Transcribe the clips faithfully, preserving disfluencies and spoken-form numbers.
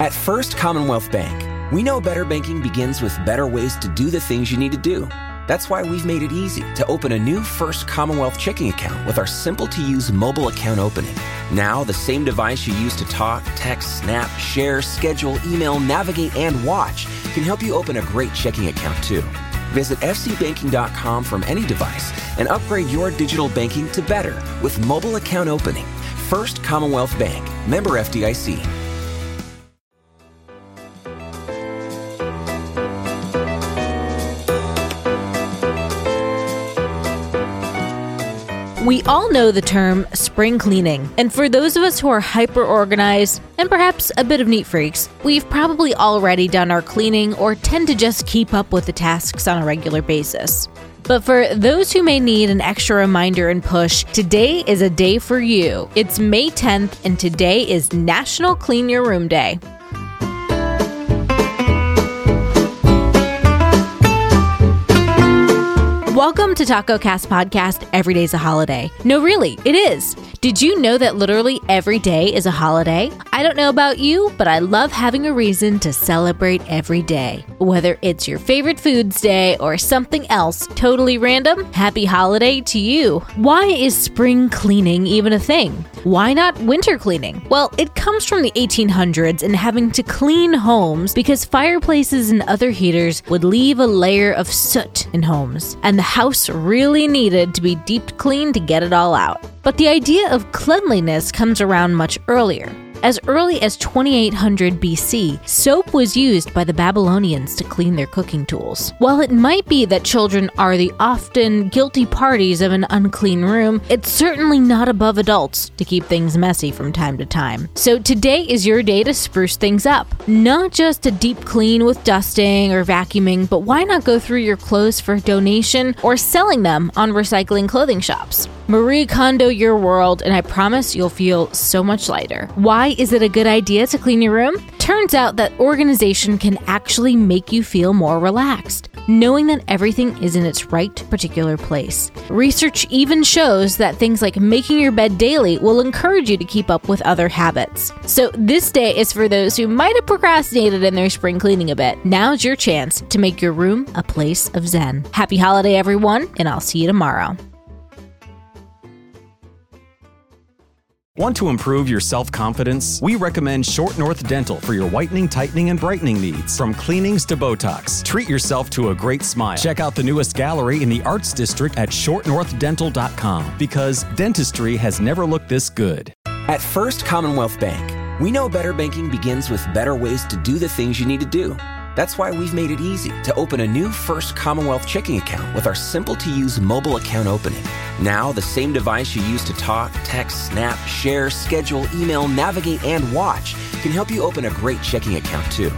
At First Commonwealth Bank, we know better banking begins with better ways to do the things you need to do. That's why we've made it easy to open a new First Commonwealth checking account with our simple-to-use mobile account opening. Now, the same device you use to talk, text, snap, share, schedule, email, navigate, and watch can help you open a great checking account, too. Visit f c banking dot com from any device and upgrade your digital banking to better with mobile account opening. First Commonwealth Bank, member F D I C. We all know the term spring cleaning, and for those of us who are hyper-organized and perhaps a bit of neat freaks, we've probably already done our cleaning or tend to just keep up with the tasks on a regular basis. But for those who may need an extra reminder and push, today is a day for you. It's May tenth, and today is National Clean Your Room Day. Welcome to Taco Cast Podcast, Every Day's a Holiday. No, really, it is. Did you know that literally every day is a holiday? I don't know about you, but I love having a reason to celebrate every day. Whether it's your favorite foods day or something else totally random, happy holiday to you. Why is spring cleaning even a thing? Why not winter cleaning? Well, it comes from the eighteen hundreds and having to clean homes because fireplaces and other heaters would leave a layer of soot in homes, and the house really needed to be deep cleaned to get it all out. But the idea of cleanliness comes around much earlier. As early as twenty-eight hundred B C, soap was used by the Babylonians to clean their cooking tools. While it might be that children are the often guilty parties of an unclean room, it's certainly not above adults to keep things messy from time to time. So today is your day to spruce things up. Not just a deep clean with dusting or vacuuming, but why not go through your clothes for donation or selling them on recycling clothing shops? Marie Kondo your world, and I promise you'll feel so much lighter. Why is it a good idea to clean your room? Turns out that organization can actually make you feel more relaxed, knowing that everything is in its right particular place. Research even shows that things like making your bed daily will encourage you to keep up with other habits. So this day is for those who might have procrastinated in their spring cleaning a bit. Now's your chance to make your room a place of zen. Happy holiday, everyone, and I'll see you tomorrow. Want to improve your self-confidence? We recommend Short North Dental for your whitening, tightening, and brightening needs. From cleanings to Botox, treat yourself to a great smile. Check out the newest gallery in the Arts District at short north dental dot com, because dentistry has never looked this good. At First Commonwealth Bank, we know better banking begins with better ways to do the things you need to do. That's why we've made it easy to open a new First Commonwealth checking account with our simple-to-use mobile account opening. Now, the same device you use to talk, text, snap, share, schedule, email, navigate, and watch can help you open a great checking account, too.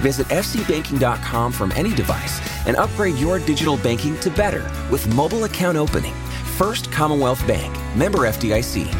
Visit f c banking dot com from any device and upgrade your digital banking to better with mobile account opening. First Commonwealth Bank, member F D I C.